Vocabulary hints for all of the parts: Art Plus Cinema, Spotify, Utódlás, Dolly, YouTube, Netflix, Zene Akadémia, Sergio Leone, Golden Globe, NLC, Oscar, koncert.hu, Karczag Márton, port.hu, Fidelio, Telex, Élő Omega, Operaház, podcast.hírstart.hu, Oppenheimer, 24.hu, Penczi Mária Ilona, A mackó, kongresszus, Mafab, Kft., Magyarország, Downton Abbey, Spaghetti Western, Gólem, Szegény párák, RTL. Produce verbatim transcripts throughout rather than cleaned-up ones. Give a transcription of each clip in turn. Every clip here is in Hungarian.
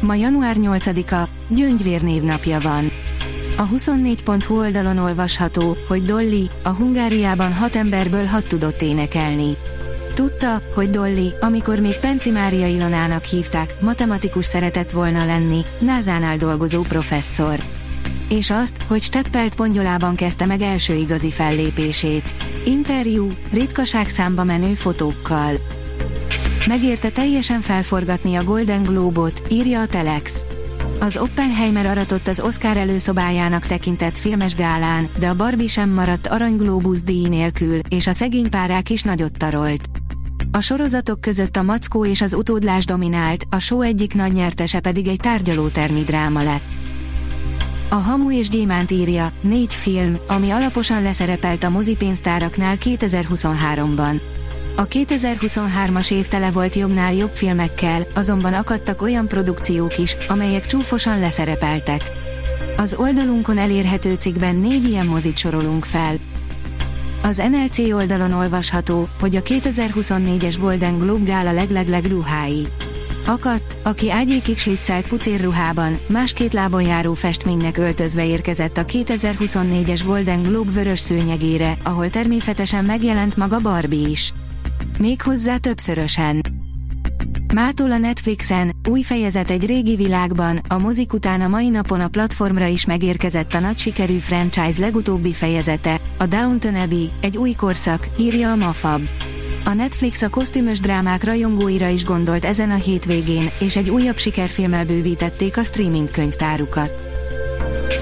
Ma január nyolcadika, Gyöngyvér névnapja van. A huszonnégy pont hu oldalon olvasható, hogy Dolly, a Hungáriában hat emberből hat tudott énekelni. Tudta, hogy Dolly, amikor még Penczi Mária Ilonának hívták, matematikus szeretett volna lenni, názánál dolgozó professzor. És azt, hogy steppelt pongyolában kezdte meg első igazi fellépését. Interjú, ritkaság számba menő fotókkal. Megérte teljesen felforgatni a Golden Globe-ot, írja a Telex. Az Oppenheimer aratott az Oscar előszobájának tekintett filmes gálán, de a Barbie sem maradt aranyglóbusz díj nélkül, és a Szegény párák is nagyot tarolt. A sorozatok között a Mackó és az Utódlás dominált, a show egyik nagy nyertese pedig egy tárgyalótermi dráma lett. A Hamu és Gyémánt írja, négy film, ami alaposan leszerepelt a mozipénztáraknál kétezer-huszonháromban. A kétezer-huszonhármas év tele volt jobbnál jobb filmekkel, azonban akadtak olyan produkciók is, amelyek csúfosan leszerepeltek. Az oldalunkon elérhető cikkben négy ilyen mozit sorolunk fel. Az en el cé oldalon olvasható, hogy a kétezer-huszonnégyes Golden Globe gála leglegleg ruhái. Akadt, aki ágyékig slitzelt pucérruhában, más két lábon járó festménynek öltözve érkezett a kétezer-huszonnégyes Golden Globe vörös szőnyegére, ahol természetesen megjelent maga Barbie is. Méghozzá többszörösen. Mától a Netflixen, új fejezet egy régi világban, a mozik után a mai napon a platformra is megérkezett a nagy sikerű franchise legutóbbi fejezete, a Downton Abbey, egy új korszak, írja a Mafab. A Netflix a kosztümös drámák rajongóira is gondolt ezen a hétvégén, és egy újabb sikerfilmmel bővítették a streaming könyvtárukat.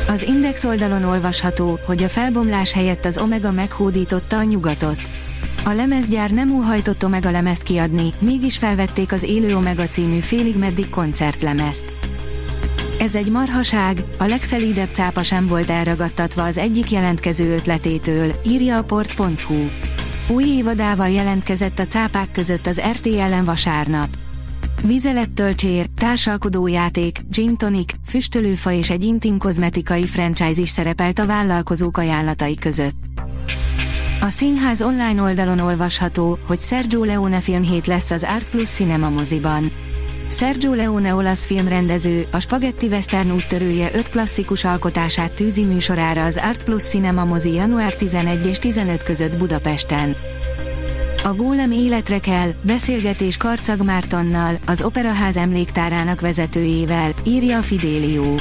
Az Index oldalon olvasható, hogy a felbomlás helyett az Omega meghódította a nyugatot. A lemezgyár nem óhajtott Omega lemezt kiadni, mégis felvették az Élő Omega című félig meddig koncertlemezt. Ez egy marhaság, a legszelídebb cápa sem volt elragadtatva az egyik jelentkező ötletétől, írja a port pont hu. Új évadával jelentkezett a cápák között az er té el-en vasárnap. Vizelettől csér, társalkodó játék, gin tonic, füstölőfa és egy intim kozmetikai franchise is szerepelt a vállalkozók ajánlatai között. A színház online oldalon olvasható, hogy Sergio Leone filmhét lesz az Art Plus Cinema moziban. Sergio Leone olasz filmrendező, a Spaghetti Western úttörője öt klasszikus alkotását tűzi műsorára az Art Plus Cinema mozi január tizenegy és tizenöt között Budapesten. A Gólem életre kell, beszélgetés Karczag Mártonnal, az Operaház emléktárának vezetőjével, írja a Fidelio.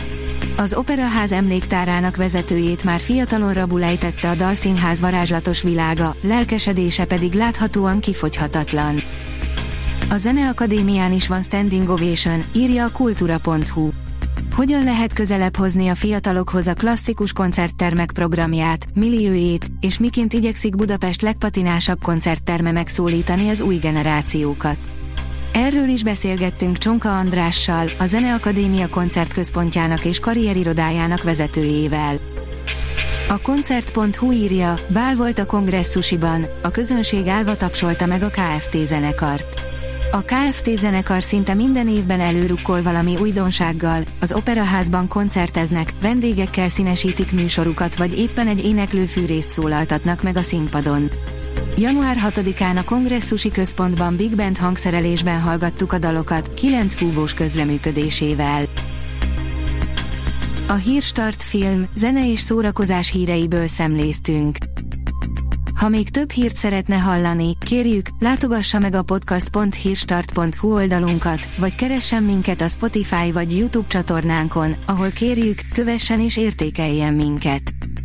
Az Operaház emléktárának vezetőjét már fiatalon rabul ejtette a dalszínház varázslatos világa, lelkesedése pedig láthatóan kifogyhatatlan. A Zene Akadémián is van standing ovation, írja a kultura pont hu. Hogyan lehet közelebb hozni a fiatalokhoz a klasszikus koncerttermek programját, milliójét, és miként igyekszik Budapest legpatinásabb koncertterme megszólítani az új generációkat. Erről is beszélgettünk Csonka Andrással, a Zene Akadémia koncertközpontjának és karrierirodájának vezetőjével. A koncert pont hu írja, bál volt a kongresszusiban, a közönség állva tapsolta meg a ká ef té zenekart. A ká ef té zenekar szinte minden évben előrukkol valami újdonsággal, az Operaházban koncerteznek, vendégekkel színesítik műsorukat vagy éppen egy éneklő fűrészt szólaltatnak meg a színpadon. január hatodikán a kongresszusi központban Big Band hangszerelésben hallgattuk a dalokat, kilenc fúvós közreműködésével. A Hírstart film, zene és szórakozás híreiből szemléztünk. Ha még több hírt szeretne hallani, kérjük, látogassa meg a podcast pont hírstart pont hu oldalunkat, vagy keressen minket a Spotify vagy YouTube csatornánkon, ahol kérjük, kövessen és értékeljen minket.